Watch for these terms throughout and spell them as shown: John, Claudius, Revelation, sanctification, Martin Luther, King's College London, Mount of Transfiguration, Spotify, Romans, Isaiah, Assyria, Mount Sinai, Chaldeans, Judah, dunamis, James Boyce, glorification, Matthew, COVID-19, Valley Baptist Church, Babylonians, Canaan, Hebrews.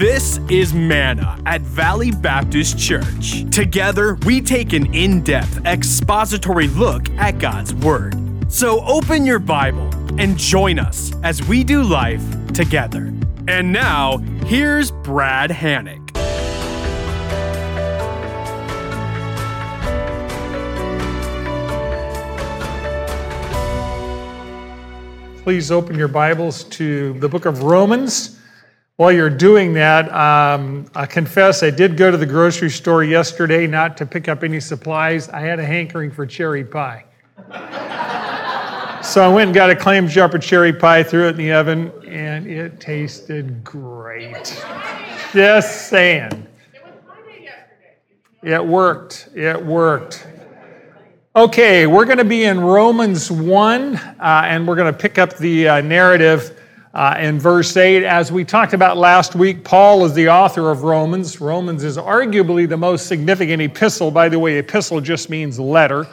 This is MANA at Valley Baptist Church. Together, we take an in-depth, expository look at God's Word. So open your Bible and join us as we do life together. And now, here's Brad Hannock. Please open your Bibles to the book of Romans. While you're doing that, I confess I did go to the grocery store yesterday not to pick up any supplies. I had a hankering for cherry pie. So I went and got a clam chowder cherry pie, threw it in the oven, and it tasted great. Just saying. It was Friday yesterday. It worked. Okay, we're going to be in Romans 1, and we're going to pick up the narrative in verse 8. As we talked about last week, Paul is the author of Romans. Romans is arguably the most significant epistle. By the way, epistle just means letter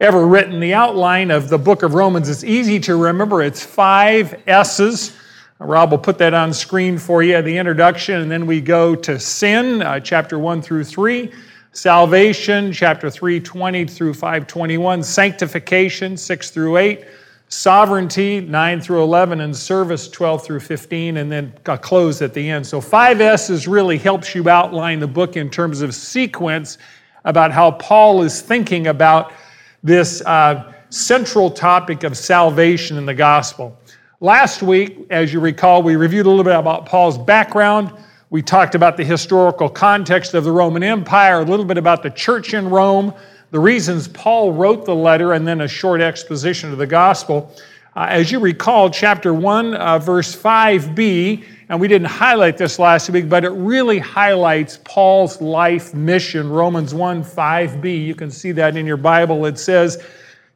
ever written. The outline of the book of Romans is easy to remember. It's 5 S's. Rob will put that on screen for you, the introduction, and then we go to sin, chapter 1 through 3. Salvation, chapter 3:20 through 5:21. Sanctification, 6 through 8. Sovereignty, 9 through 11. And service, 12 through 15. And then a close at the end. So 5S's really helps you outline the book in terms of sequence about how Paul is thinking about this central topic of salvation in the gospel. Last week, as you recall, we reviewed a little bit about Paul's background. We talked about the historical context of the Roman Empire, a little bit about the church in Rome, the reasons Paul wrote the letter, and then a short exposition of the gospel. As you recall, chapter 1, verse 5b, and we didn't highlight this last week, but it really highlights Paul's life mission, Romans 1, 5b. You can see that in your Bible. It says,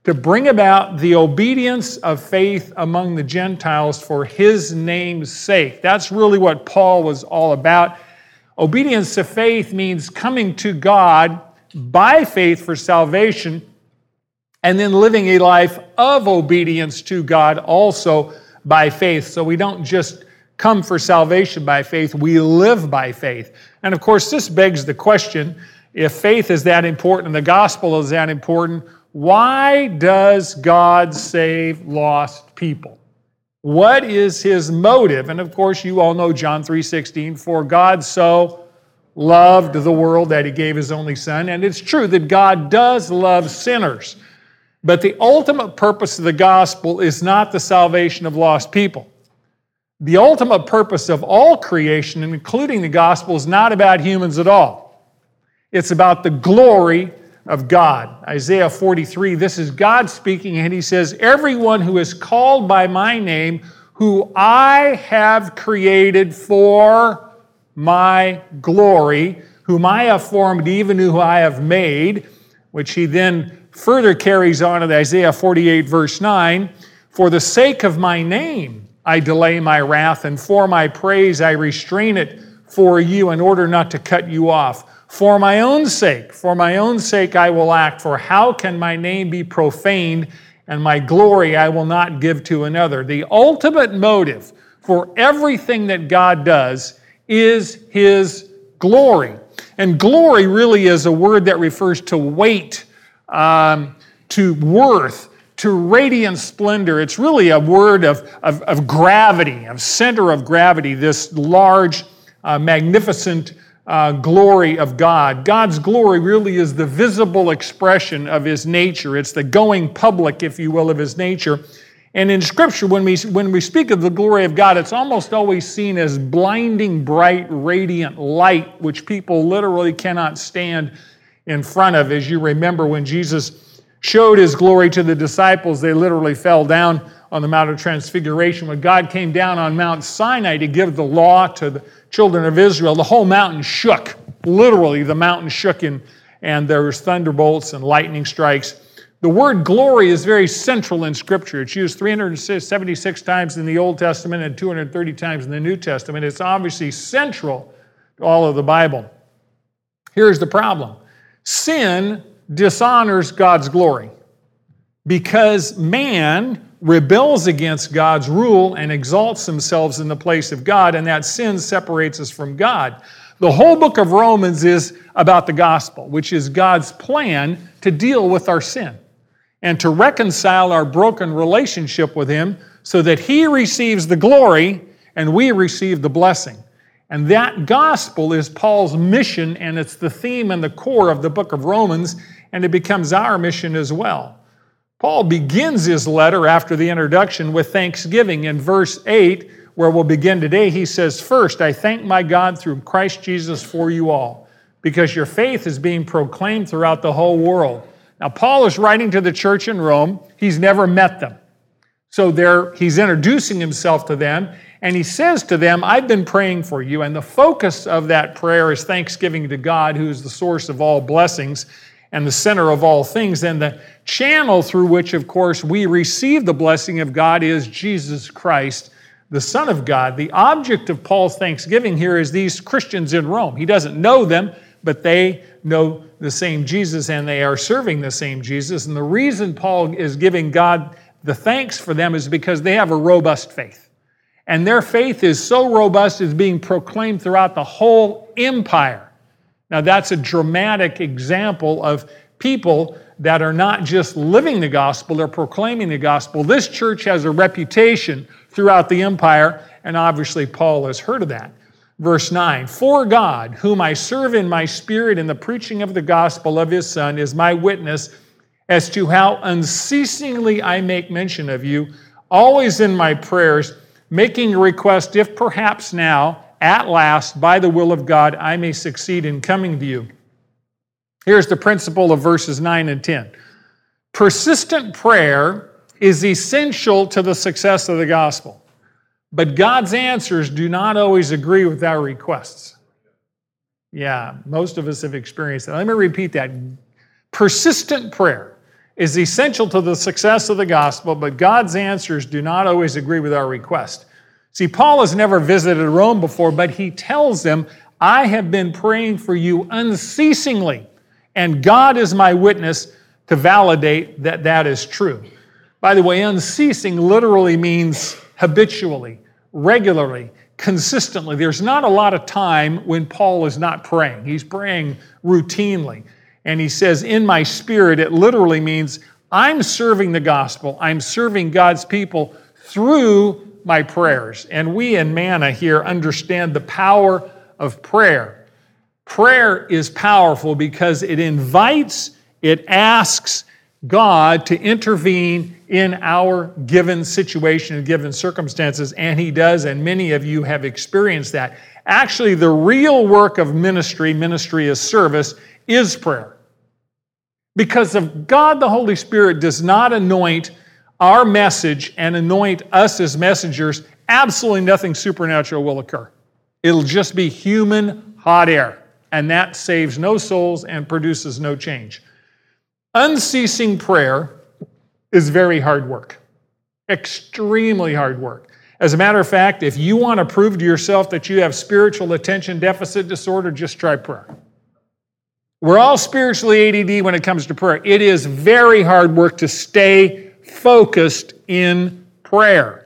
to bring about the obedience of faith among the Gentiles for his name's sake. That's really what Paul was all about. Obedience to faith means coming to God by faith for salvation and then living a life of obedience to God also by faith. So we don't just come for salvation by faith, we live by faith. And of course, this begs the question, if faith is that important and the gospel is that important, why does God save lost people? What is his motive? And of course, you all know John 3:16, for God so loved the world that he gave his only son. And it's true that God does love sinners. But the ultimate purpose of the gospel is not the salvation of lost people. The ultimate purpose of all creation, including the gospel, is not about humans at all. It's about the glory of God. Isaiah 43, this is God speaking, and he says, everyone who is called by my name, who I have created for my glory, whom I have formed, even who I have made, which he then further carries on in Isaiah 48, verse 9, for the sake of my name I delay my wrath, and for my praise I restrain it for you in order not to cut you off. For my own sake I will act, for how can my name be profaned, and my glory I will not give to another. The ultimate motive for everything that God does is his glory. And glory really is a word that refers to weight, to worth, to radiant splendor. It's really a word of gravity, of center of gravity, this large, magnificent glory of God. God's glory really is the visible expression of his nature. It's the going public, if you will, of his nature. And in Scripture, when we speak of the glory of God, it's almost always seen as blinding, bright, radiant light, which people literally cannot stand in front of. As you remember, when Jesus showed his glory to the disciples, they literally fell down on the Mount of Transfiguration. When God came down on Mount Sinai to give the law to the children of Israel, the whole mountain shook. Literally, the mountain shook, and there was thunderbolts and lightning strikes. The word glory is very central in Scripture. It's used 376 times in the Old Testament and 230 times in the New Testament. It's obviously central to all of the Bible. Here's the problem. Sin dishonors God's glory because man rebels against God's rule and exalts themselves in the place of God, and that sin separates us from God. The whole book of Romans is about the gospel, which is God's plan to deal with our sin and to reconcile our broken relationship with Him so that He receives the glory and we receive the blessing. And that gospel is Paul's mission, and it's the theme and the core of the book of Romans, and it becomes our mission as well. Paul begins his letter after the introduction with thanksgiving. In verse 8, where we'll begin today, he says, "First, I thank my God through Christ Jesus for you all, because your faith is being proclaimed throughout the whole world." Now, Paul is writing to the church in Rome. He's never met them. So he's introducing himself to them, and he says to them, "I've been praying for you." And the focus of that prayer is thanksgiving to God, who is the source of all blessings and the center of all things. And the channel through which, of course, we receive the blessing of God is Jesus Christ, the Son of God. The object of Paul's thanksgiving here is these Christians in Rome. He doesn't know them, but they know the same Jesus, and they are serving the same Jesus. And the reason Paul is giving God the thanks for them is because they have a robust faith. And their faith is so robust, it's being proclaimed throughout the whole empire. Now, that's a dramatic example of people that are not just living the gospel, they're proclaiming the gospel. This church has a reputation throughout the empire, and obviously Paul has heard of that. Verse 9, "For God, whom I serve in my spirit in the preaching of the gospel of His Son, is my witness as to how unceasingly I make mention of you, always in my prayers, making a request if perhaps now, at last, by the will of God, I may succeed in coming to you." Here's the principle of verses 9 and 10. Persistent prayer is essential to the success of the gospel, but God's answers do not always agree with our requests. Yeah, most of us have experienced that. Let me repeat that. Persistent prayer is essential to the success of the gospel, but God's answers do not always agree with our request. See, Paul has never visited Rome before, but he tells them, "I have been praying for you unceasingly, and God is my witness to validate that that is true." By the way, unceasing literally means habitually, regularly, consistently. There's not a lot of time when Paul is not praying. He's praying routinely. And he says, "In my spirit," it literally means I'm serving the gospel. I'm serving God's people through my prayers. And we in MANA here understand the power of prayer. Prayer is powerful because it invites, it asks God to intervene in our given situation and given circumstances, and He does, and many of you have experienced that. Actually, the real work of ministry is service, is prayer. Because of God, the Holy Spirit does not anoint our message and anoint us as messengers, absolutely nothing supernatural will occur. It'll just be human hot air, and that saves no souls and produces no change. Unceasing prayer is very hard work, extremely hard work. As a matter of fact, if you want to prove to yourself that you have spiritual attention deficit disorder, just try prayer. We're all spiritually ADD when it comes to prayer. It is very hard work to stay focused in prayer.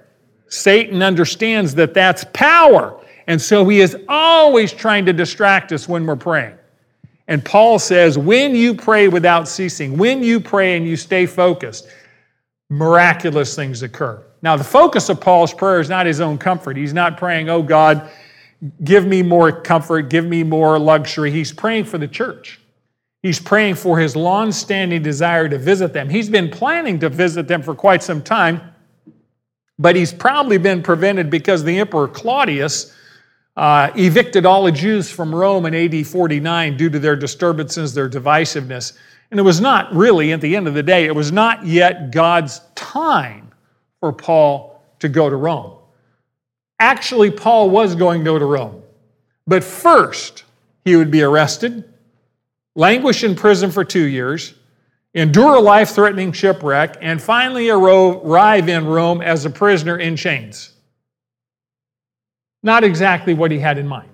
Satan understands that that's power, and so he is always trying to distract us when we're praying. And Paul says, when you pray without ceasing, when you pray and you stay focused, miraculous things occur. Now, the focus of Paul's prayer is not his own comfort. He's not praying, "Oh God, give me more comfort, give me more luxury." He's praying for the church. He's praying for his long-standing desire to visit them. He's been planning to visit them for quite some time, but he's probably been prevented because the Emperor Claudius evicted all the Jews from Rome in AD 49 due to their disturbances, their divisiveness. And it was not really, at the end of the day, it was not yet God's time for Paul to go to Rome. Actually, Paul was going to go to Rome, but first he would be arrested, languish in prison for 2 years, endure a life-threatening shipwreck, and finally arrive in Rome as a prisoner in chains. Not exactly what he had in mind,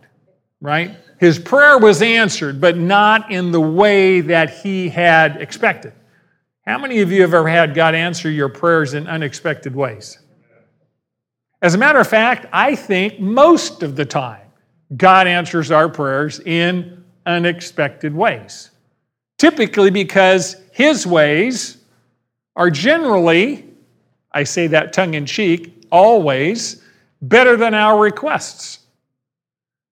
right? His prayer was answered, but not in the way that he had expected. How many of you have ever had God answer your prayers in unexpected ways? As a matter of fact, I think most of the time, God answers our prayers in unexpected ways. Typically because his ways are generally, I say that tongue-in-cheek, always better than our requests.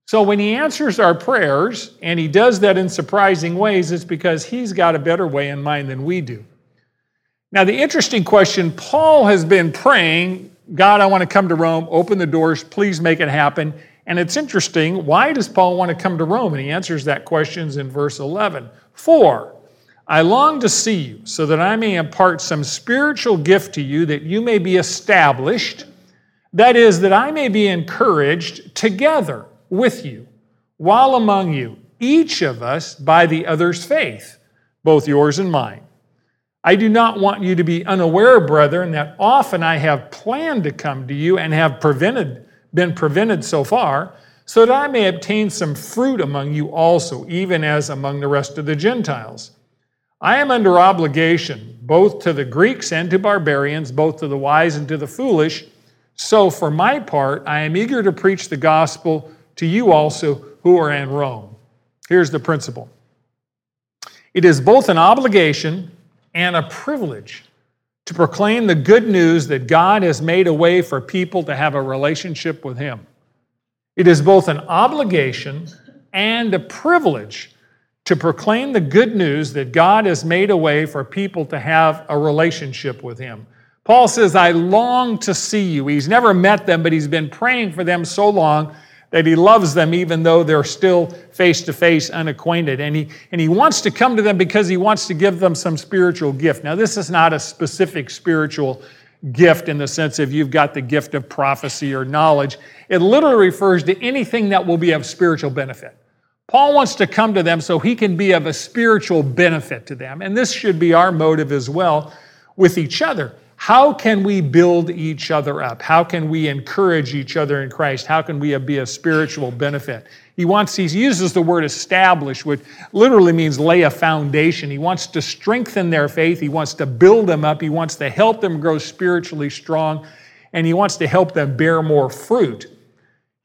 So when he answers our prayers, and he does that in surprising ways, it's because he's got a better way in mind than we do. Now, the interesting question, Paul has been praying, God, I want to come to Rome, open the doors, please make it happen. And it's interesting, why does Paul want to come to Rome? And he answers that question in verse 11. For I long to see you, so that I may impart some spiritual gift to you, that you may be established. That is, that I may be encouraged together with you, while among you, each of us by the other's faith, both yours and mine. I do not want you to be unaware, brethren, that often I have planned to come to you and have been prevented so far, so that I may obtain some fruit among you also, even as among the rest of the Gentiles. I am under obligation, both to the Greeks and to barbarians, both to the wise and to the foolish. So for my part, I am eager to preach the gospel to you also who are in Rome. Here's the principle. It is both an obligation and a privilege to proclaim the good news that God has made a way for people to have a relationship with him. It is both an obligation and a privilege to proclaim the good news that God has made a way for people to have a relationship with him. Paul says, I long to see you. He's never met them, but he's been praying for them so long that he loves them even though they're still face-to-face unacquainted. And he wants to come to them because he wants to give them some spiritual gift. Now, this is not a specific spiritual gift in the sense of you've got the gift of prophecy or knowledge. It literally refers to anything that will be of spiritual benefit. Paul wants to come to them so he can be of a spiritual benefit to them. And this should be our motive as well with each other. How can we build each other up? How can we encourage each other in Christ? How can we be a spiritual benefit? He uses the word establish, which literally means lay a foundation. He wants to strengthen their faith. He wants to build them up. He wants to help them grow spiritually strong, and he wants to help them bear more fruit.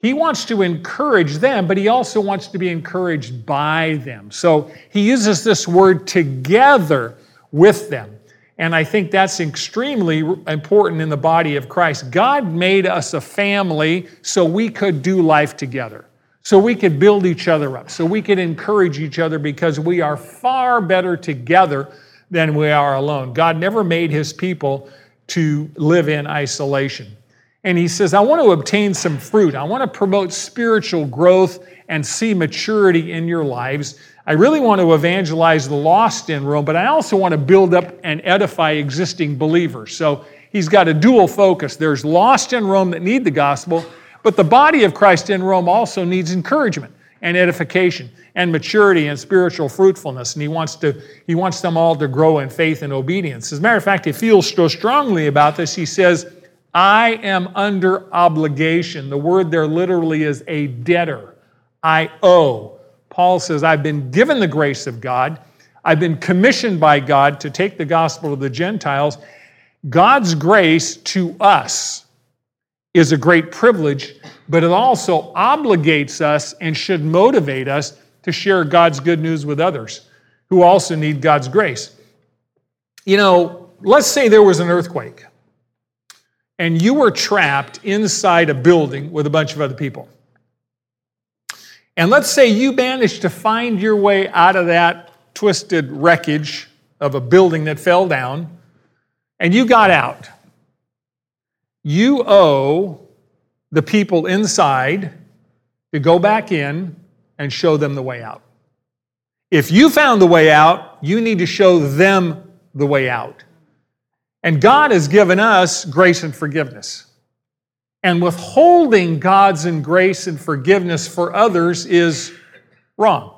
He wants to encourage them, but he also wants to be encouraged by them. So he uses this word together with them. And I think that's extremely important in the body of Christ. God made us a family so we could do life together, so we could build each other up, so we could encourage each other, because we are far better together than we are alone. God never made his people to live in isolation. And he says, I want to obtain some fruit. I want to promote spiritual growth and see maturity in your lives. I really want to evangelize the lost in Rome, but I also want to build up and edify existing believers. So he's got a dual focus. There's lost in Rome that need the gospel, but the body of Christ in Rome also needs encouragement and edification and maturity and spiritual fruitfulness. And he wants them all to grow in faith and obedience. As a matter of fact, he feels so strongly about this. He says, I am under obligation. The word there literally is a debtor. I owe. Paul says, I've been given the grace of God. I've been commissioned by God to take the gospel to the Gentiles. God's grace to us is a great privilege, but it also obligates us and should motivate us to share God's good news with others who also need God's grace. You know, let's say there was an earthquake and you were trapped inside a building with a bunch of other people. And let's say you managed to find your way out of that twisted wreckage of a building that fell down, and you got out. You owe the people inside to go back in and show them the way out. If you found the way out, you need to show them the way out. And God has given us grace and forgiveness. And withholding God's and grace and forgiveness for others is wrong.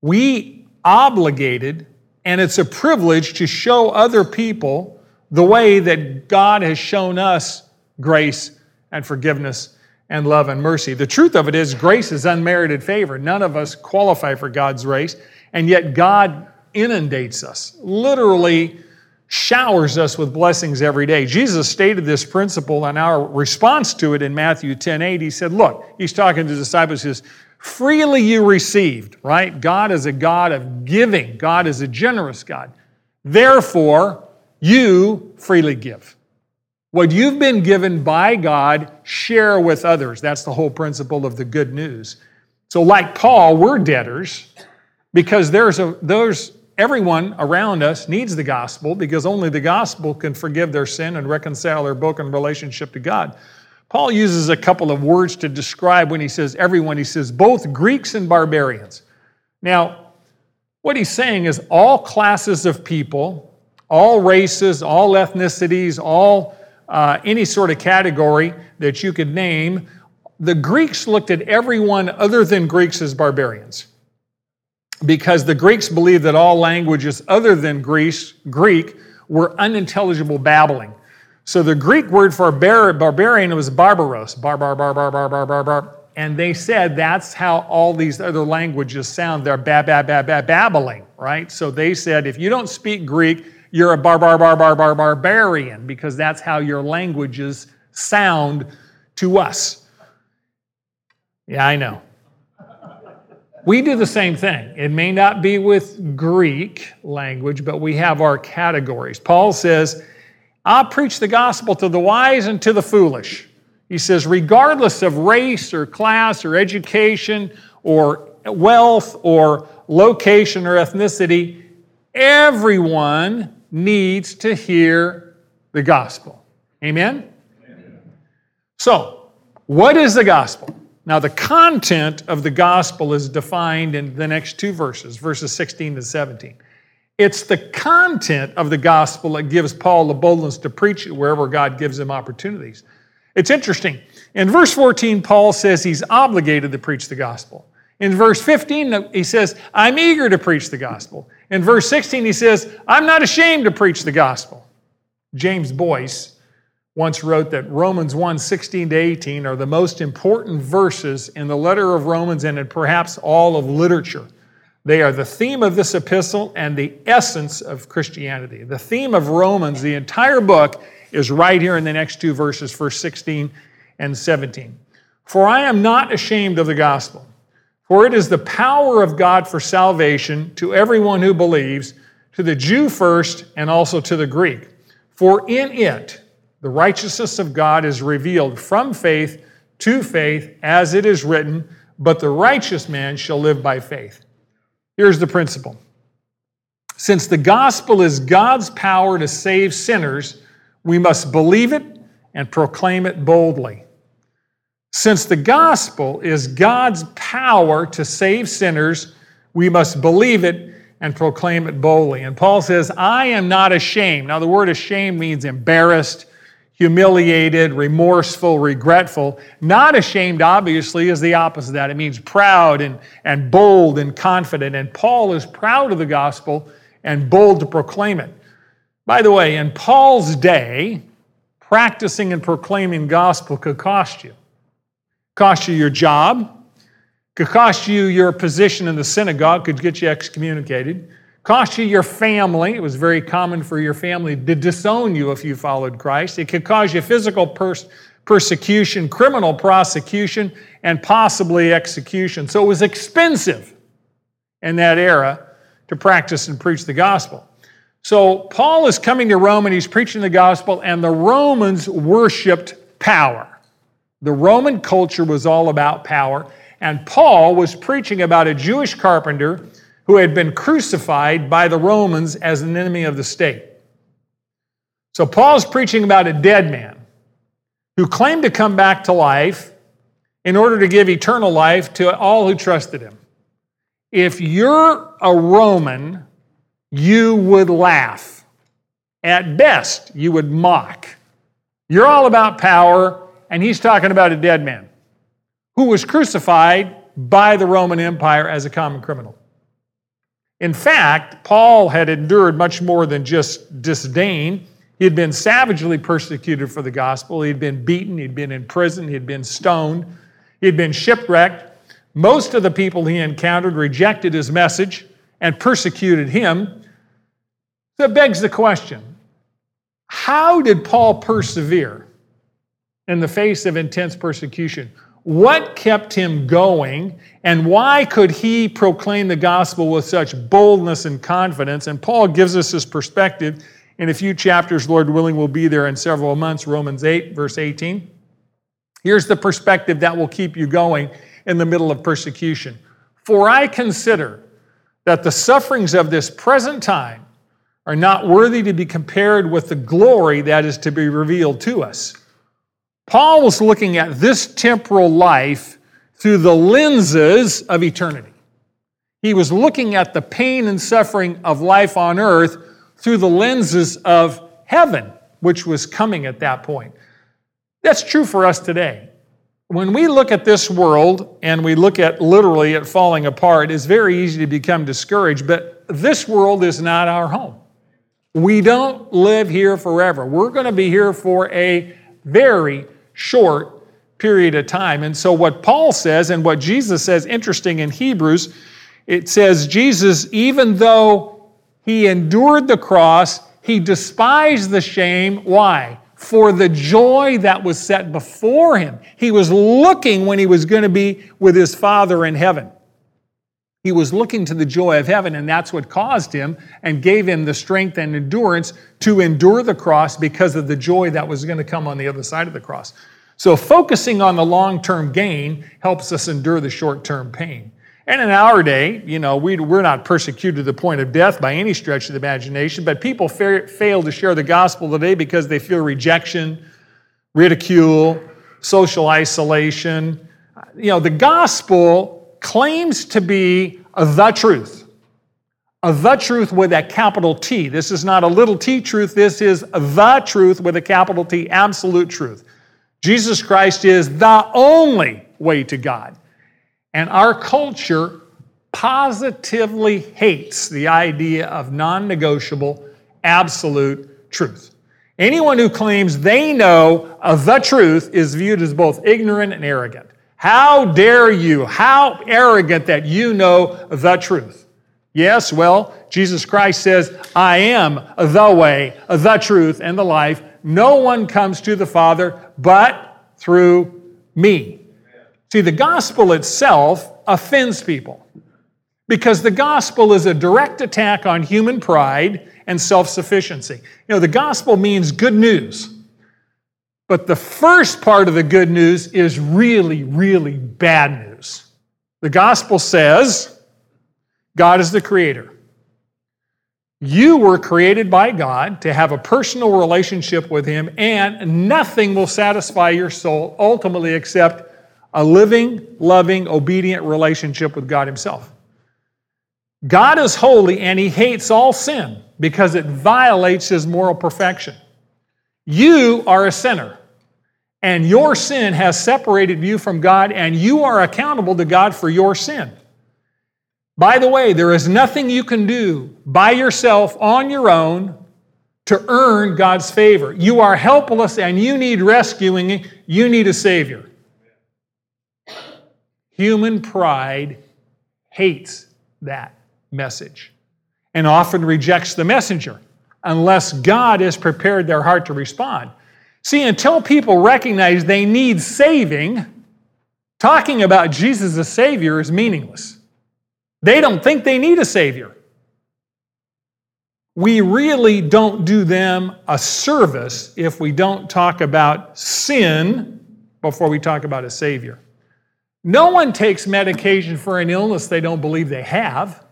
We obligated, and it's a privilege to show other people the way that God has shown us grace and forgiveness and love and mercy. The truth of it is grace is unmerited favor. None of us qualify for God's grace, and yet God inundates us, literally showers us with blessings every day. Jesus stated this principle and our response to it in Matthew 10:8. He said, look, he's talking to the disciples, he says, freely you received, right? God is a God of giving. God is a generous God. Therefore, you freely give. What you've been given by God, share with others. That's the whole principle of the good news. So like Paul, we're debtors because everyone around us needs the gospel because only the gospel can forgive their sin and reconcile their broken relationship to God. Paul uses a couple of words to describe when he says everyone. He says both Greeks and barbarians. Now, what he's saying is all classes of people, all races, all ethnicities, all any sort of category that you could name, the Greeks looked at everyone other than Greeks as barbarians because the Greeks believed that all languages other than Greek were unintelligible babbling. So the Greek word for barbarian was barbaros, and they said that's how all these other languages sound. They're babbling, right? So they said if you don't speak Greek, you're a barbarian because that's how your languages sound to us. Yeah, I know. We do the same thing. It may not be with Greek language, but we have our categories. Paul says, I'll preach the gospel to the wise and to the foolish. He says, regardless of race or class or education or wealth or location or ethnicity, everyone needs to hear the gospel. Amen? Amen. So, what is the gospel? Now, the content of the gospel is defined in the next two verses, verses 16 to 17. It's the content of the gospel that gives Paul the boldness to preach it wherever God gives him opportunities. It's interesting. In verse 14, Paul says he's obligated to preach the gospel. In verse 15, he says, I'm eager to preach the gospel. In verse 16, he says, I'm not ashamed to preach the gospel. James Boyce once wrote that Romans 1:16 to 18 are the most important verses in the letter of Romans and in perhaps all of literature. They are the theme of this epistle and the essence of Christianity. The theme of Romans, the entire book, is right here in the next two verses, verse 16 and 17. For I am not ashamed of the gospel, for it is the power of God for salvation to everyone who believes, to the Jew first and also to the Greek. For in it, the righteousness of God is revealed from faith to faith, as it is written, but the righteous man shall live by faith. Here's the principle. Since the gospel is God's power to save sinners, we must believe it and proclaim it boldly. Since the gospel is God's power to save sinners, we must believe it and proclaim it boldly. And Paul says, I am not ashamed. Now, the word ashamed means embarrassed, humiliated, remorseful, regretful. Not ashamed, obviously, is the opposite of that. It means proud and bold and confident. And Paul is proud of the gospel and bold to proclaim it. By the way, in Paul's day, practicing and proclaiming gospel could cost you. Cost you your job. Could cost you your position in the synagogue. Could get you excommunicated. Cost you your family. It was very common for your family to disown you if you followed Christ. It could cause you physical persecution, criminal prosecution, and possibly execution. So it was expensive in that era to practice and preach the gospel. So Paul is coming to Rome and he's preaching the gospel, and the Romans worshipped power. The Roman culture was all about power, and Paul was preaching about a Jewish carpenter who had been crucified by the Romans as an enemy of the state. So Paul's preaching about a dead man who claimed to come back to life in order to give eternal life to all who trusted him. If you're a Roman, you would laugh. At best, you would mock. You're all about power, and he's talking about a dead man who was crucified by the Roman Empire as a common criminal. In fact, Paul had endured much more than just disdain. He had been savagely persecuted for the gospel. He had been beaten. He had been in prison. He had been stoned. He had been shipwrecked. Most of the people he encountered rejected his message and persecuted him. So it begs the question, how did Paul persevere in the face of intense persecution? What kept him going, and why could he proclaim the gospel with such boldness and confidence? And Paul gives us his perspective in a few chapters, Lord willing, we'll be there in several months, Romans 8, verse 18. Here's the perspective that will keep you going in the middle of persecution. For I consider that the sufferings of this present time are not worthy to be compared with the glory that is to be revealed to us. Paul was looking at this temporal life through the lenses of eternity. He was looking at the pain and suffering of life on earth through the lenses of heaven, which was coming at that point. That's true for us today. When we look at this world and we look at literally it falling apart, it's very easy to become discouraged, but this world is not our home. We don't live here forever. We're going to be here for a very short period of time. And so what Paul says and what Jesus says, interesting in Hebrews, it says Jesus, even though he endured the cross, he despised the shame. Why? For the joy that was set before him. He was looking when he was going to be with his Father in heaven. He was looking to the joy of heaven, and that's what caused him and gave him the strength and endurance to endure the cross because of the joy that was going to come on the other side of the cross. So focusing on the long-term gain helps us endure the short-term pain. And in our day, you know, we're not persecuted to the point of death by any stretch of the imagination, but people fail to share the gospel today because they feel rejection, ridicule, social isolation. You know, the gospel claims to be the truth with a capital T. This is not a little t truth. This is the truth with a capital T, absolute truth. Jesus Christ is the only way to God. And our culture positively hates the idea of non-negotiable, absolute truth. Anyone who claims they know the truth is viewed as both ignorant and arrogant. How dare you? How arrogant that you know the truth. Yes, well, Jesus Christ says, I am the way, the truth, and the life. No one comes to the Father but through me. See, the gospel itself offends people because the gospel is a direct attack on human pride and self-sufficiency. You know, the gospel means good news. But the first part of the good news is really, really bad news. The gospel says God is the creator. You were created by God to have a personal relationship with him, and nothing will satisfy your soul ultimately except a living, loving, obedient relationship with God himself. God is holy, and he hates all sin because it violates his moral perfection. You are a sinner, and your sin has separated you from God, and you are accountable to God for your sin. By the way, there is nothing you can do by yourself, on your own, to earn God's favor. You are helpless, and you need rescuing. You need a Savior. Human pride hates that message and often rejects the messenger unless God has prepared their heart to respond. See, until people recognize they need saving, talking about Jesus as Savior is meaningless. They don't think they need a Savior. We really don't do them a service if we don't talk about sin before we talk about a Savior. No one takes medication for an illness they don't believe they have.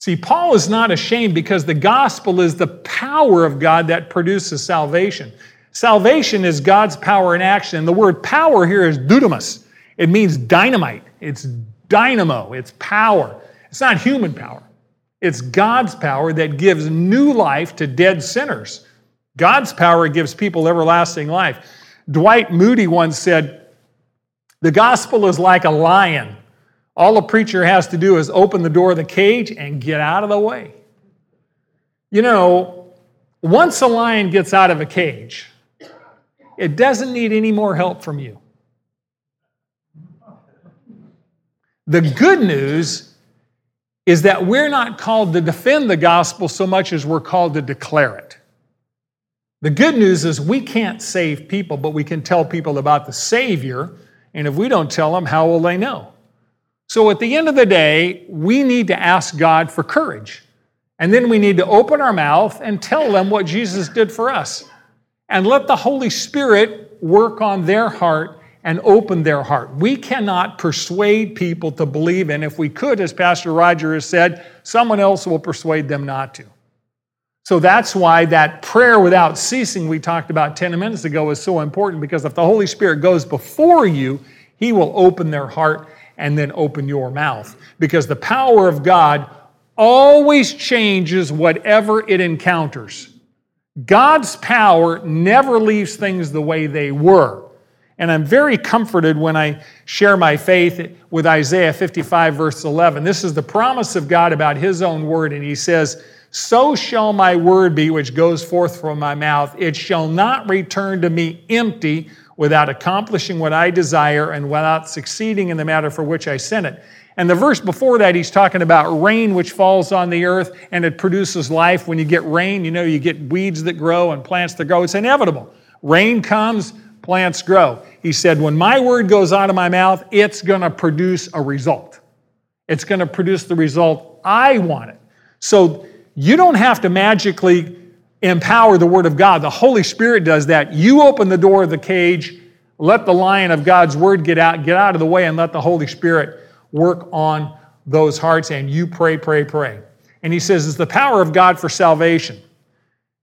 See, Paul is not ashamed because the gospel is the power of God that produces salvation. Salvation is God's power in action. The word power here is dunamis. It means dynamite. It's dynamo. It's power. It's not human power. It's God's power that gives new life to dead sinners. God's power gives people everlasting life. Dwight Moody once said, the gospel is like a lion. All a preacher has to do is open the door of the cage and get out of the way. You know, once a lion gets out of a cage, it doesn't need any more help from you. The good news is that we're not called to defend the gospel so much as we're called to declare it. The good news is we can't save people, but we can tell people about the Savior, and if we don't tell them, how will they know? So at the end of the day, we need to ask God for courage, and then we need to open our mouth and tell them what Jesus did for us, and let the Holy Spirit work on their heart and open their heart. We cannot persuade people to believe, and if we could, as Pastor Roger has said, someone else will persuade them not to. So that's why that prayer without ceasing we talked about 10 minutes ago is so important, because if the Holy Spirit goes before you, He will open their heart and then open your mouth. Because the power of God always changes whatever it encounters. God's power never leaves things the way they were. And I'm very comforted when I share my faith with Isaiah 55, verse 11. This is the promise of God about His own word, and He says, "So shall my word be which goes forth from my mouth. It shall not return to me empty without accomplishing what I desire and without succeeding in the matter for which I sent it." And the verse before that, he's talking about rain which falls on the earth and it produces life. When you get rain, you know, you get weeds that grow and plants that grow. It's inevitable. Rain comes, plants grow. He said, when my word goes out of my mouth, it's going to produce a result. It's going to produce the result I want it. So you don't have to magically empower the Word of God. The Holy Spirit does that. You open the door of the cage, let the lion of God's Word get out of the way, and let the Holy Spirit work on those hearts, and you pray. And he says, it's the power of God for salvation.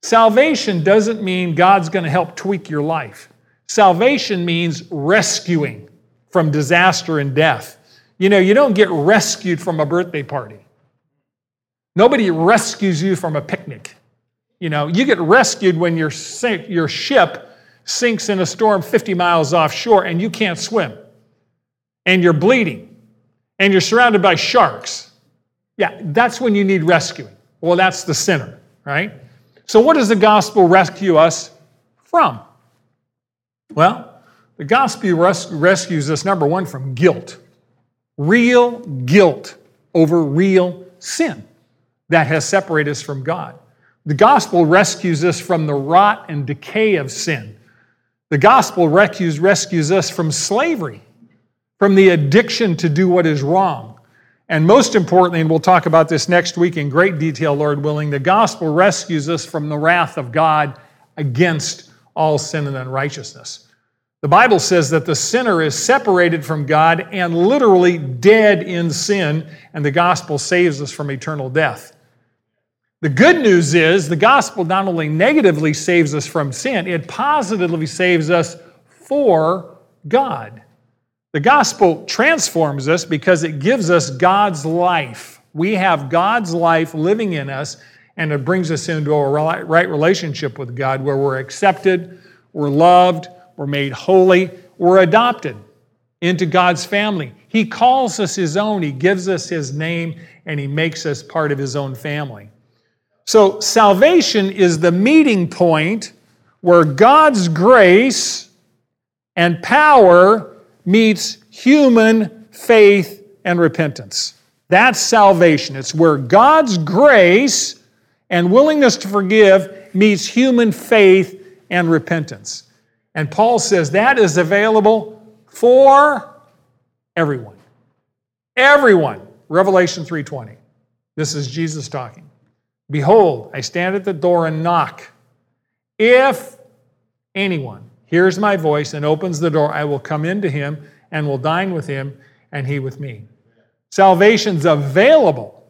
Salvation doesn't mean God's going to help tweak your life. Salvation means rescuing from disaster and death. You know, you don't get rescued from a birthday party. Nobody rescues you from a picnic. You know, you get rescued when your ship sinks in a storm 50 miles offshore and you can't swim. And you're bleeding. And you're surrounded by sharks. Yeah, that's when you need rescuing. Well, that's the sinner, right? So what does the gospel rescue us from? Well, the gospel rescues us, number one, from guilt. Real guilt over real sin that has separated us from God. The gospel rescues us from the rot and decay of sin. The gospel rescues us from slavery, from the addiction to do what is wrong. And most importantly, and we'll talk about this next week in great detail, Lord willing, the gospel rescues us from the wrath of God against all sin and unrighteousness. The Bible says that the sinner is separated from God and literally dead in sin, and the gospel saves us from eternal death. The good news is the gospel not only negatively saves us from sin, it positively saves us for God. The gospel transforms us because it gives us God's life. We have God's life living in us, and it brings us into a right relationship with God where we're accepted, we're loved, we're made holy, we're adopted into God's family. He calls us His own, He gives us His name, and He makes us part of His own family. So salvation is the meeting point where God's grace and power meets human faith and repentance. That's salvation. It's where God's grace and willingness to forgive meets human faith and repentance. And Paul says that is available for everyone. Everyone. Revelation 3:20. This is Jesus talking. Behold, I stand at the door and knock. If anyone hears my voice and opens the door, I will come into him and will dine with him and he with me. Salvation's available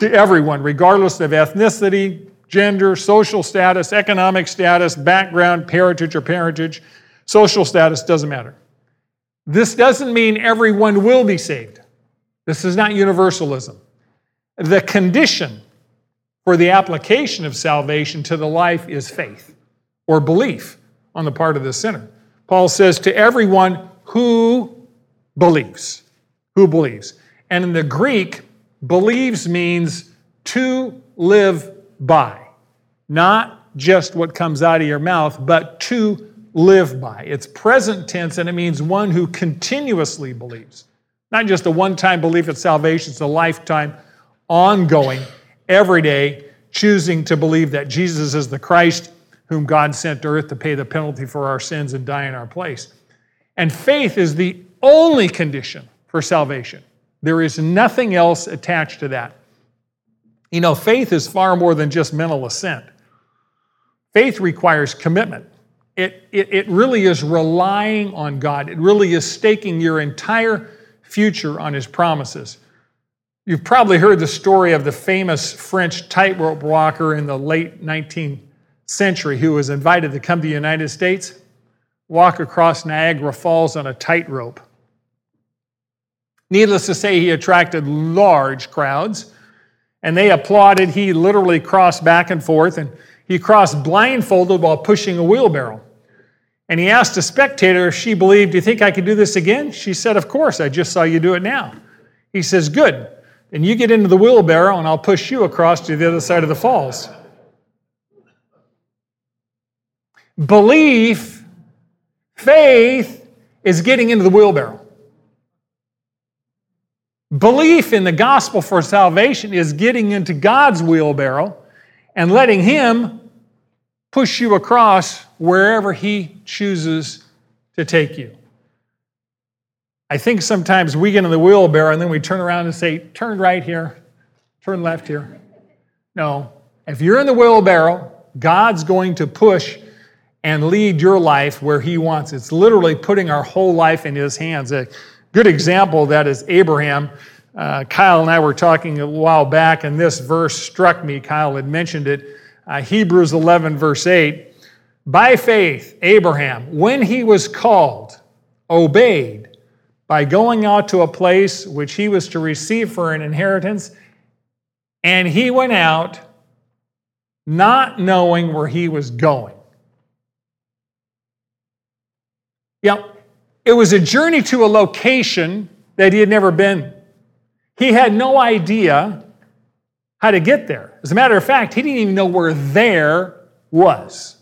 to everyone, regardless of ethnicity, gender, social status, economic status, background, parentage. Social status doesn't matter. This doesn't mean everyone will be saved. This is not universalism. The condition for the application of salvation to the life is faith or belief on the part of the sinner. Paul says to everyone who believes. And in the Greek, believes means to live by. Not just what comes out of your mouth, but to live by. It's present tense, and it means one who continuously believes. Not just a one-time belief at salvation, it's a lifetime ongoing, every day, choosing to believe that Jesus is the Christ whom God sent to earth to pay the penalty for our sins and die in our place. And faith is the only condition for salvation. There is nothing else attached to that. You know, faith is far more than just mental assent. Faith requires commitment. It really is relying on God. It really is staking your entire future on His promises. You've probably heard the story of the famous French tightrope walker in the late 19th century who was invited to come to the United States, walk across Niagara Falls on a tightrope. Needless to say, he attracted large crowds, and they applauded. He literally crossed back and forth, and he crossed blindfolded while pushing a wheelbarrow. And he asked a spectator if she believed, "Do you think I could do this again?" She said, "Of course, I just saw you do it now." He says, "Good. And you get into the wheelbarrow and I'll push you across to the other side of the falls." Belief, faith, is getting into the wheelbarrow. Belief in the gospel for salvation is getting into God's wheelbarrow and letting Him push you across wherever He chooses to take you. I think sometimes we get in the wheelbarrow and then we turn around and say, "Turn right here, turn left here." No, if you're in the wheelbarrow, God's going to push and lead your life where He wants. It's literally putting our whole life in His hands. A good example of that is Abraham. Kyle and I were talking a while back, and this verse struck me. Kyle had mentioned it. Hebrews 11, verse 8. By faith, Abraham, when he was called, obeyed, by going out to a place which he was to receive for an inheritance, and he went out not knowing where he was going. Yeah, it was a journey to a location that he had never been. He had no idea how to get there. As a matter of fact, he didn't even know where there was.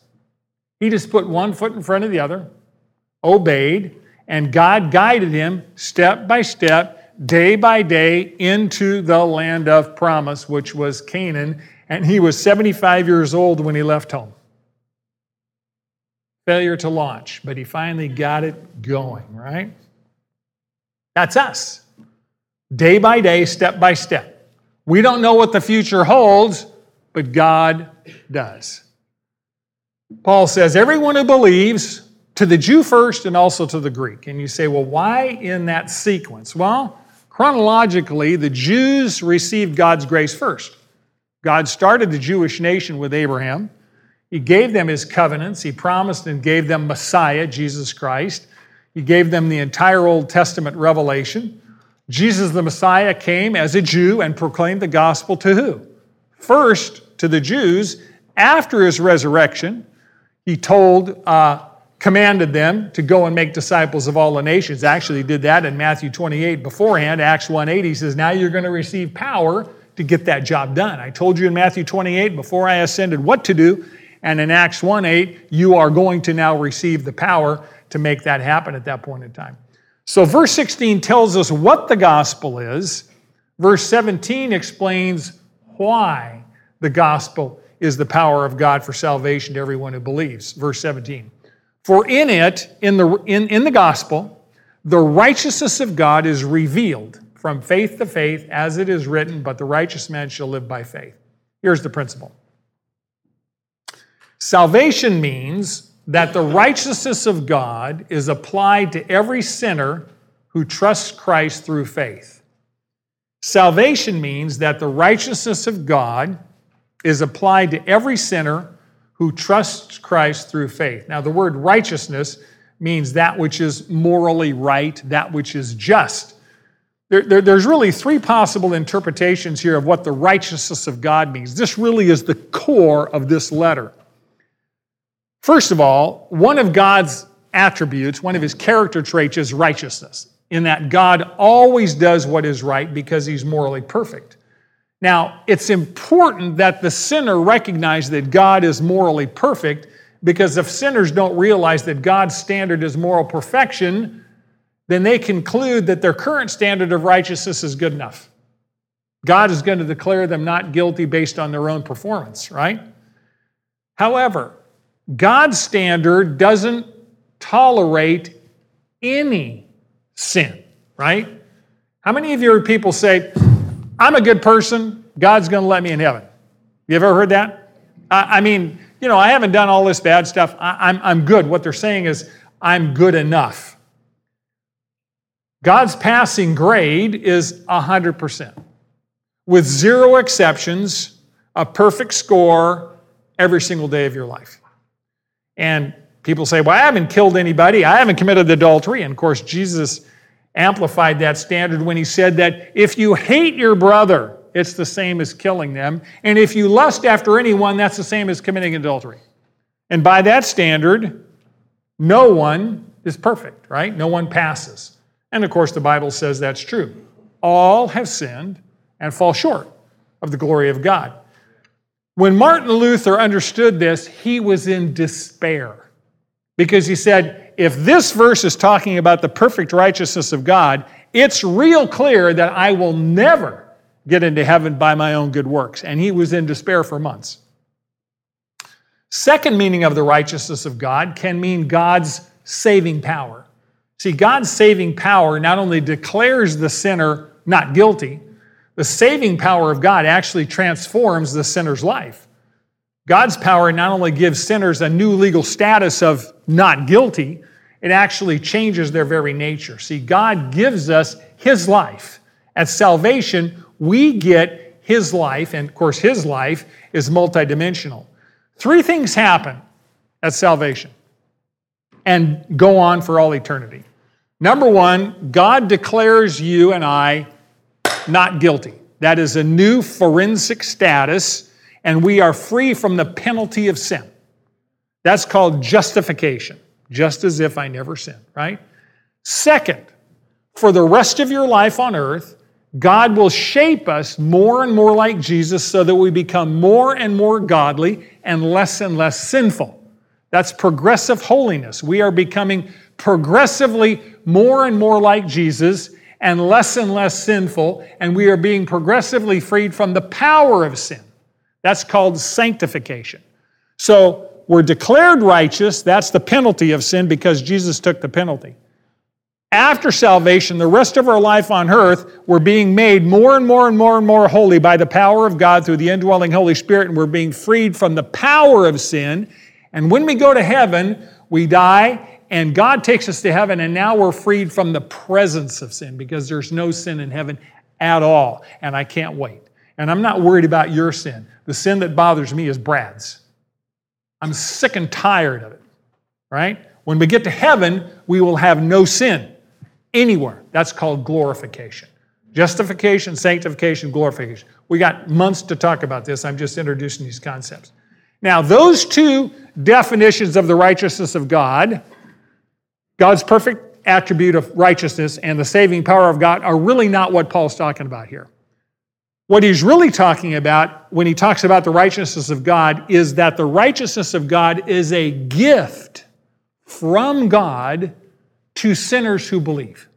He just put one foot in front of the other, obeyed, and God guided him step by step, day by day, into the land of promise, which was Canaan. And he was 75 years old when he left home. Failure to launch, but he finally got it going, right? That's us. Day by day, step by step. We don't know what the future holds, but God does. Paul says, everyone who believes, to the Jew first and also to the Greek. And you say, well, why in that sequence? Well, chronologically, the Jews received God's grace first. God started the Jewish nation with Abraham. He gave them His covenants. He promised and gave them Messiah, Jesus Christ. He gave them the entire Old Testament revelation. Jesus the Messiah came as a Jew and proclaimed the gospel to who? First, to the Jews. After His resurrection, He commanded them to go and make disciples of all the nations. Actually, He did that in Matthew 28 beforehand. Acts 1:8, He says, now you're going to receive power to get that job done. I told you in Matthew 28, before I ascended, what to do. And in Acts 1:8, you are going to now receive the power to make that happen at that point in time. So verse 16 tells us what the gospel is. Verse 17 explains why the gospel is the power of God for salvation to everyone who believes. Verse 17. For in it, in the gospel, the righteousness of God is revealed from faith to faith, as it is written, but the righteous man shall live by faith. Here's the principle. Salvation means that the righteousness of God is applied to every sinner who trusts Christ through faith. Salvation means that the righteousness of God is applied to every sinner who trusts Christ through faith. Now, the word righteousness means that which is morally right, that which is just. There's really three possible interpretations here of what the righteousness of God means. This really is the core of this letter. First of all, one of God's attributes, one of His character traits is righteousness, in that God always does what is right because He's morally perfect. Now, it's important that the sinner recognize that God is morally perfect, because if sinners don't realize that God's standard is moral perfection, then they conclude that their current standard of righteousness is good enough. God is going to declare them not guilty based on their own performance, right? However, God's standard doesn't tolerate any sin, right? How many of your people say, I'm a good person, God's going to let me in heaven? You ever heard that? I mean, you know, I haven't done all this bad stuff. I'm good. What they're saying is, I'm good enough. God's passing grade is 100%. With zero exceptions, a perfect score every single day of your life. And people say, well, I haven't killed anybody. I haven't committed adultery. And of course, Jesus amplified that standard when he said that if you hate your brother, it's the same as killing them. And if you lust after anyone, that's the same as committing adultery. And by that standard, no one is perfect, right? No one passes. And of course, the Bible says that's true. All have sinned and fall short of the glory of God. When Martin Luther understood this, he was in despair because he said, if this verse is talking about the perfect righteousness of God, it's real clear that I will never get into heaven by my own good works. And he was in despair for months. Second meaning of the righteousness of God can mean God's saving power. See, God's saving power not only declares the sinner not guilty, the saving power of God actually transforms the sinner's life. God's power not only gives sinners a new legal status of not guilty, it actually changes their very nature. See, God gives us his life. At salvation, we get his life, and of course, his life is multidimensional. Three things happen at salvation and go on for all eternity. Number one, God declares you and I not guilty. That is a new forensic status, and we are free from the penalty of sin. That's called justification, just as if I never sinned, right? Second, for the rest of your life on earth, God will shape us more and more like Jesus so that we become more and more godly and less sinful. That's progressive holiness. We are becoming progressively more and more like Jesus and less sinful, and we are being progressively freed from the power of sin. That's called sanctification. So we're declared righteous. That's the penalty of sin because Jesus took the penalty. After salvation, the rest of our life on earth, we're being made more and more and more and more holy by the power of God through the indwelling Holy Spirit, and we're being freed from the power of sin. And when we go to heaven, we die, and God takes us to heaven, and now we're freed from the presence of sin because there's no sin in heaven at all, and I can't wait. And I'm not worried about your sin. The sin that bothers me is Brad's. I'm sick and tired of it, right? When we get to heaven, we will have no sin anywhere. That's called glorification. Justification, sanctification, glorification. We got months to talk about this. I'm just introducing these concepts. Now, those two definitions of the righteousness of God, God's perfect attribute of righteousness and the saving power of God, are really not what Paul's talking about here. What he's really talking about when he talks about the righteousness of God is that the righteousness of God is a gift from God to sinners who believe.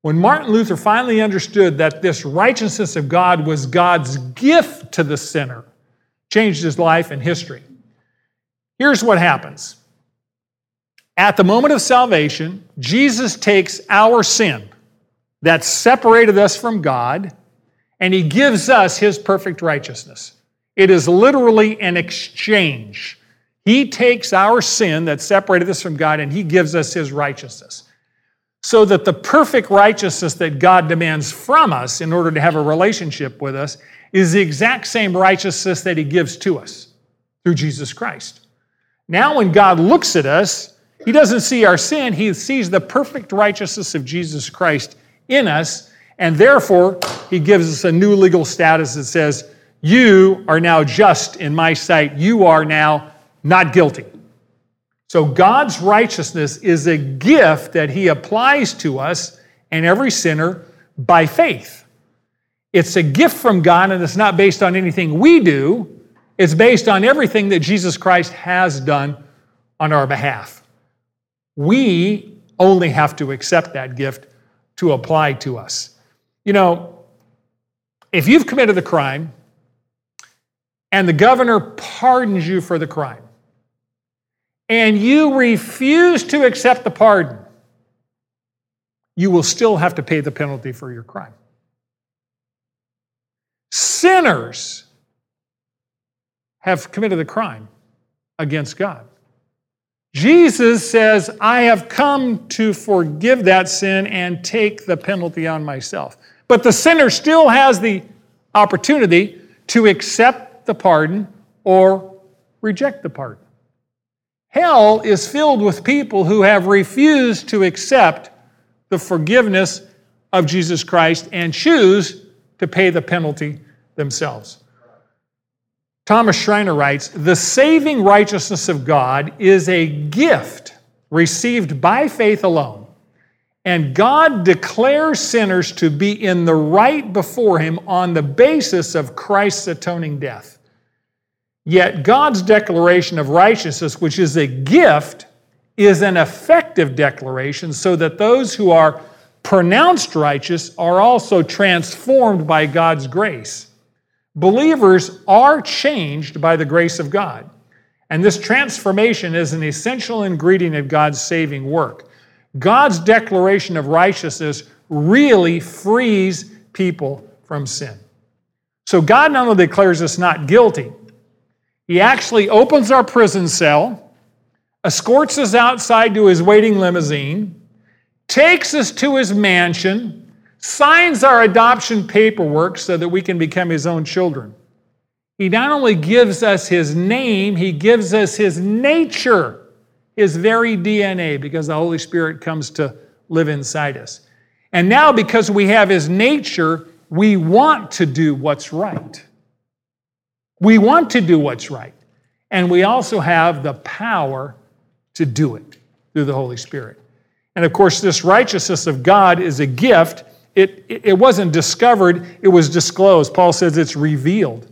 When Martin Luther finally understood that this righteousness of God was God's gift to the sinner, changed his life and history. Here's what happens. At the moment of salvation, Jesus takes our sin that separated us from God, and he gives us his perfect righteousness. It is literally an exchange. He takes our sin that separated us from God, and he gives us his righteousness. So that the perfect righteousness that God demands from us in order to have a relationship with us is the exact same righteousness that he gives to us through Jesus Christ. Now when God looks at us, he doesn't see our sin, he sees the perfect righteousness of Jesus Christ in us, and therefore he gives us a new legal status that says, you are now just in my sight, you are now not guilty. So God's righteousness is a gift that he applies to us and every sinner by faith. It's a gift from God, and it's not based on anything we do. It's based on everything that Jesus Christ has done on our behalf. We only have to accept that gift to apply to us. You know, If you've committed a crime and the governor pardons you for the crime and you refuse to accept the pardon, you will still have to pay the penalty for your crime. Sinners have committed a crime against God. Jesus says, I have come to forgive that sin and take the penalty on myself. But the sinner still has the opportunity to accept the pardon or reject the pardon. Hell is filled with people who have refused to accept the forgiveness of Jesus Christ and choose to pay the penalty themselves. Thomas Schreiner writes, the saving righteousness of God is a gift received by faith alone, and God declares sinners to be in the right before him on the basis of Christ's atoning death. Yet God's declaration of righteousness, which is a gift, is an effective declaration so that those who are pronounced righteous are also transformed by God's grace. Believers are changed by the grace of God, and this transformation is an essential ingredient of God's saving work. God's declaration of righteousness really frees people from sin. So God not only declares us not guilty, he actually opens our prison cell, escorts us outside to his waiting limousine, takes us to his mansion, signs our adoption paperwork so that we can become his own children. He not only gives us his name, he gives us his nature, his very DNA, because the Holy Spirit comes to live inside us. And now because we have his nature, we want to do what's right. We want to do what's right. And we also have the power to do it through the Holy Spirit. And of course, this righteousness of God is a gift. It wasn't discovered, it was disclosed. Paul says it's revealed.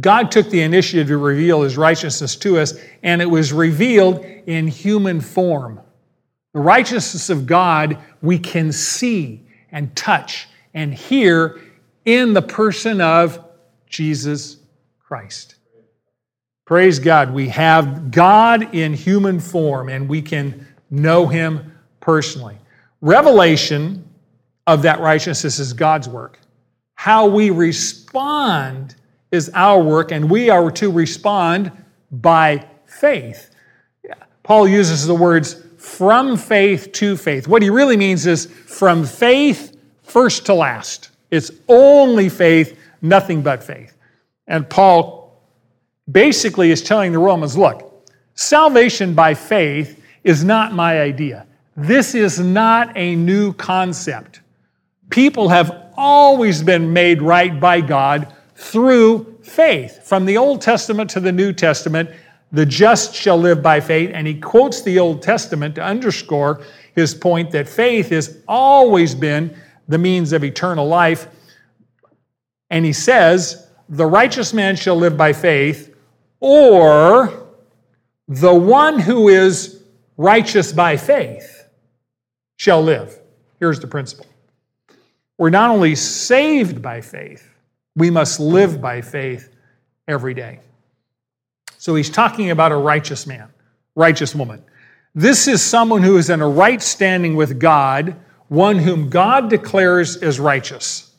God took the initiative to reveal his righteousness to us, and it was revealed in human form. The righteousness of God we can see and touch and hear in the person of Jesus Christ. Praise God, we have God in human form, and we can know him personally. Revelation of that righteousness is God's work. How we respond is our work, and we are to respond by faith. Paul uses the words from faith to faith. What he really means is from faith first to last. It's only faith, nothing but faith. And Paul basically is telling the Romans, look, salvation by faith is not my idea. This is not a new concept. People have always been made right by God through faith. From the Old Testament to the New Testament, the just shall live by faith. And he quotes the Old Testament to underscore his point that faith has always been the means of eternal life. And he says, the righteous man shall live by faith, or the one who is righteous by faith shall live. Here's the principle. We're not only saved by faith, we must live by faith every day. So he's talking about a righteous man, righteous woman. This is someone who is in a right standing with God, one whom God declares as righteous.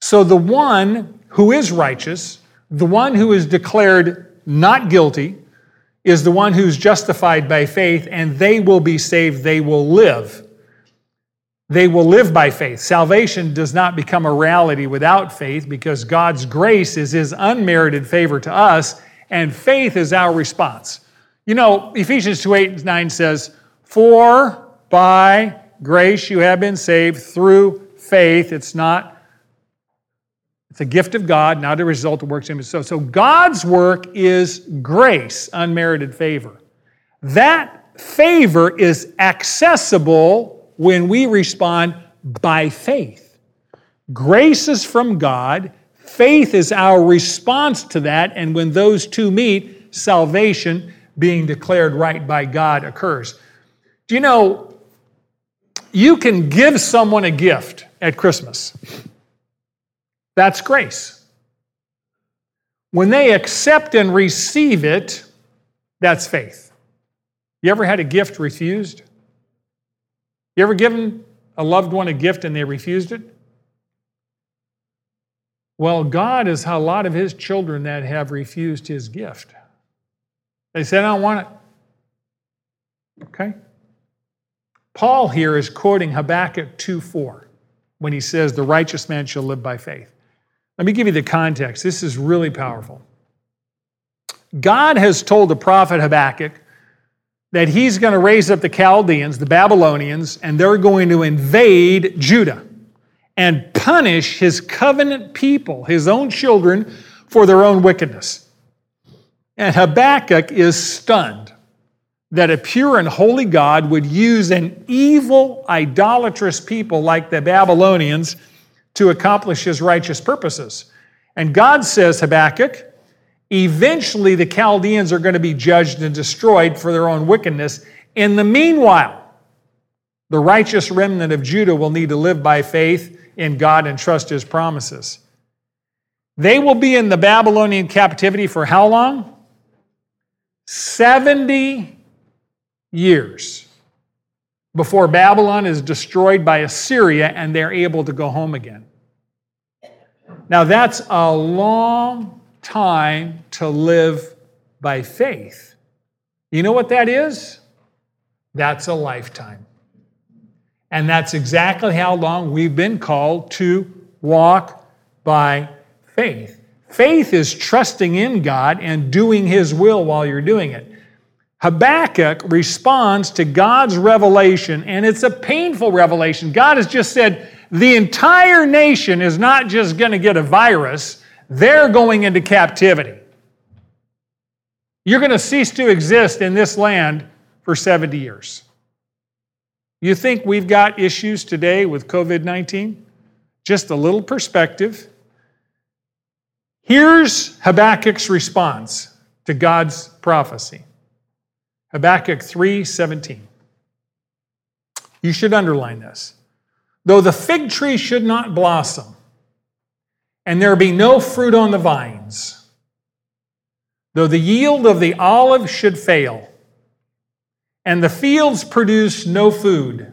So the one who is righteous, the one who is declared not guilty, is the one who's justified by faith, and they will be saved, they will live. They will live by faith. Salvation does not become a reality without faith because God's grace is his unmerited favor to us, and faith is our response. You know, Ephesians 2:8-9 says, for by grace you have been saved through faith. It's a gift of God, not a result of works. So God's work is grace, unmerited favor. That favor is accessible when we respond by faith. Grace is from God. Faith is our response to that. And when those two meet, salvation, being declared right by God, occurs. Do you know, you can give someone a gift at Christmas. That's grace. When they accept and receive it, that's faith. You ever had a gift refused? You ever given a loved one a gift and they refused it? Well, God is a lot of his children that have refused his gift. They said, I don't want it. Okay? Paul here is quoting Habakkuk 2:4 when he says, the righteous man shall live by faith. Let me give you the context. This is really powerful. God has told the prophet Habakkuk that he's going to raise up the Chaldeans, the Babylonians, and they're going to invade Judah and punish his covenant people, his own children, for their own wickedness. And Habakkuk is stunned that a pure and holy God would use an evil, idolatrous people like the Babylonians to accomplish his righteous purposes. And God says, Habakkuk, eventually the Chaldeans are going to be judged and destroyed for their own wickedness. In the meanwhile, the righteous remnant of Judah will need to live by faith in God and trust his promises. They will be in the Babylonian captivity for how long? 70 years before Babylon is destroyed by Assyria and they're able to go home again. Now that's a long time to live by faith. You know what that is? That's a lifetime. And that's exactly how long we've been called to walk by faith. Faith is trusting in God and doing his will while you're doing it. Habakkuk responds to God's revelation, and it's a painful revelation. God has just said, the entire nation is not just going to get a virus, they're going into captivity. You're going to cease to exist in this land for 70 years. You think we've got issues today with COVID-19? Just a little perspective. Here's Habakkuk's response to God's prophecy. Habakkuk 3:17. You should underline this. Though the fig tree should not blossom, and there be no fruit on the vines, though the yield of the olive should fail, and the fields produce no food,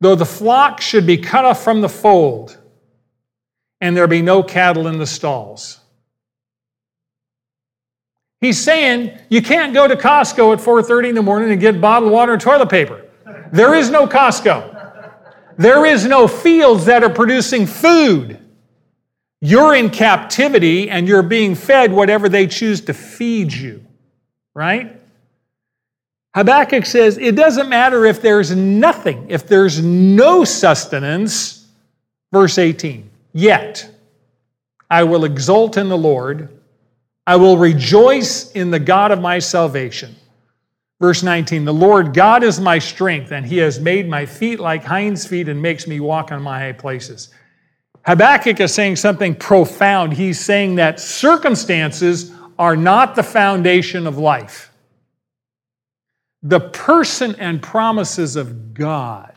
though the flock should be cut off from the fold, and there be no cattle in the stalls. He's saying, you can't go to Costco at 4:30 in the morning and get bottled water and toilet paper. There is no Costco. There is no fields that are producing food. You're in captivity and you're being fed whatever they choose to feed you, right? Habakkuk says, it doesn't matter if there's nothing, if there's no sustenance. Verse 18, yet I will exult in the Lord. I will rejoice in the God of my salvation. Verse 19, the Lord God is my strength, and he has made my feet like hinds' feet and makes me walk on my high places. Habakkuk is saying something profound. He's saying that circumstances are not the foundation of life. The person and promises of God,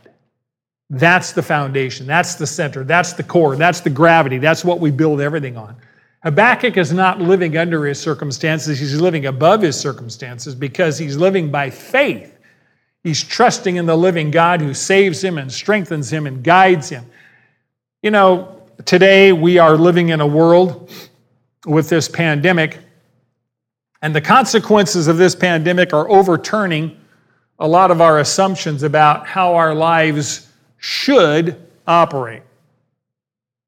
that's the foundation, that's the center, that's the core, that's the gravity, that's what we build everything on. Habakkuk is not living under his circumstances, he's living above his circumstances because he's living by faith. He's trusting in the living God who saves him and strengthens him and guides him. You know, today we are living in a world with this pandemic. And the consequences of this pandemic are overturning a lot of our assumptions about how our lives should operate.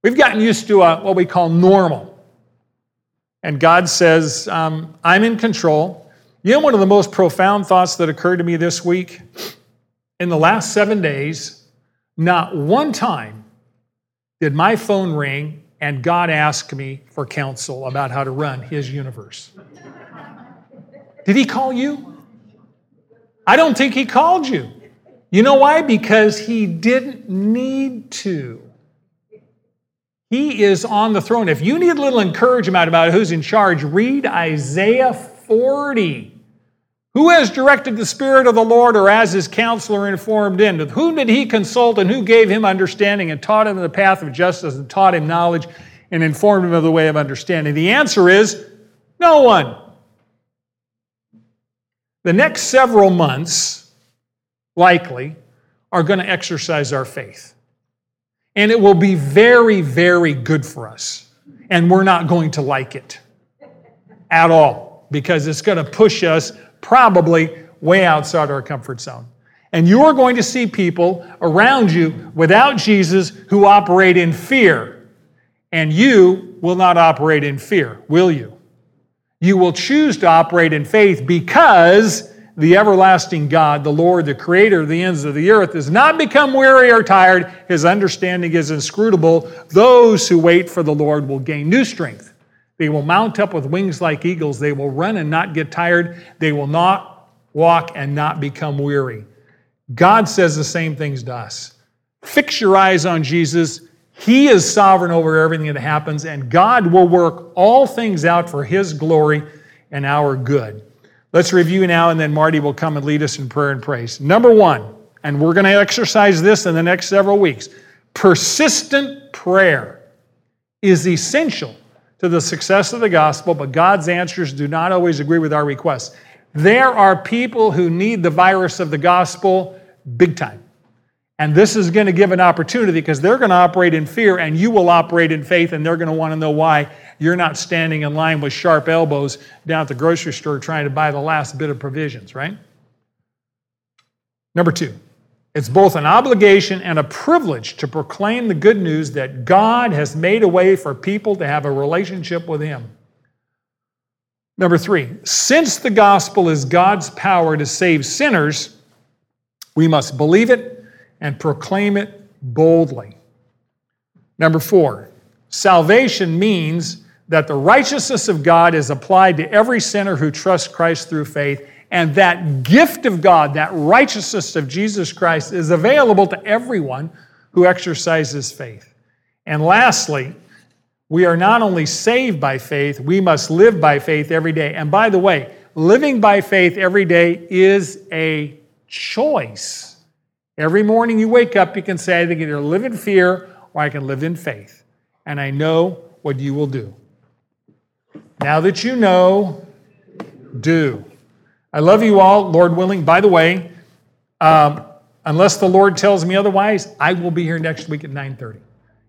We've gotten used to what we call normal. And God says, I'm in control. You know, one of the most profound thoughts that occurred to me this week, in the last 7 days, not one time did my phone ring and God asked me for counsel about how to run his universe. Did he call you? I don't think he called you. You know why? Because he didn't need to. He is on the throne. If you need a little encouragement about who's in charge, read Isaiah 40. Who has directed the Spirit of the Lord, or as his counselor informed him? With whom did he consult, and who gave him understanding, and taught him the path of justice, and taught him knowledge, and informed him of the way of understanding? The answer is no one. The next several months, likely, are going to exercise our faith. And it will be very, very good for us. And we're not going to like it at all, because it's going to push us probably way outside our comfort zone. And you're going to see people around you without Jesus who operate in fear. And you will not operate in fear, will you? You will choose to operate in faith, because the everlasting God, the Lord, the creator of the ends of the earth, has not become weary or tired. His understanding is inscrutable. Those who wait for the Lord will gain new strength. They will mount up with wings like eagles. They will run and not get tired. They will not walk and not become weary. God says the same things to us. Fix your eyes on Jesus. He is sovereign over everything that happens, and God will work all things out for his glory and our good. Let's review now, and then Marty will come and lead us in prayer and praise. Number one, and we're going to exercise this in the next several weeks, persistent prayer is essential to the success of the gospel, but God's answers do not always agree with our requests. There are people who need the virus of the gospel big time. And this is going to give an opportunity, because they're going to operate in fear and you will operate in faith, and they're going to want to know why you're not standing in line with sharp elbows down at the grocery store trying to buy the last bit of provisions, right? Number two, it's both an obligation and a privilege to proclaim the good news that God has made a way for people to have a relationship with him. Number three, since the gospel is God's power to save sinners, we must believe it and proclaim it boldly. Number four, salvation means that the righteousness of God is applied to every sinner who trusts Christ through faith, and that gift of God, that righteousness of Jesus Christ, is available to everyone who exercises faith. And lastly, we are not only saved by faith, we must live by faith every day. And by the way, living by faith every day is a choice. Every morning you wake up, you can say, I can either live in fear or I can live in faith. And I know what you will do. Now that you know, do. I love you all, Lord willing. By the way, unless the Lord tells me otherwise, I will be here next week at 9:30.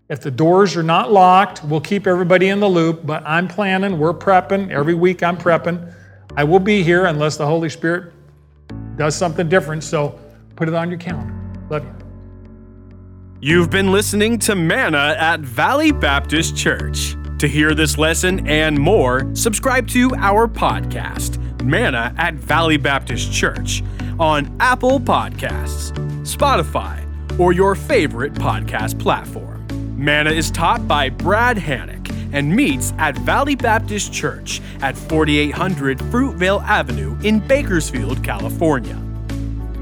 If the doors are not locked, we'll keep everybody in the loop. But I'm planning, we're prepping. Every week I'm prepping. I will be here unless the Holy Spirit does something different. So put it on your calendar. Love you. You've been listening to MANA at Valley Baptist Church. To hear this lesson and more, subscribe to our podcast, MANA at Valley Baptist Church, on Apple Podcasts, Spotify, or your favorite podcast platform. MANA is taught by Brad Hannock and meets at Valley Baptist Church at 4800 Fruitvale Avenue in Bakersfield, California.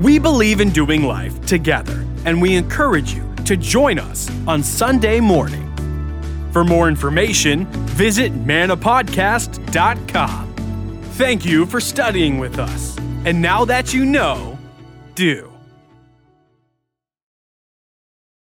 We believe in doing life together, and we encourage you to join us on Sunday morning. For more information, visit manapodcast.com. Thank you for studying with us. And now that you know, do.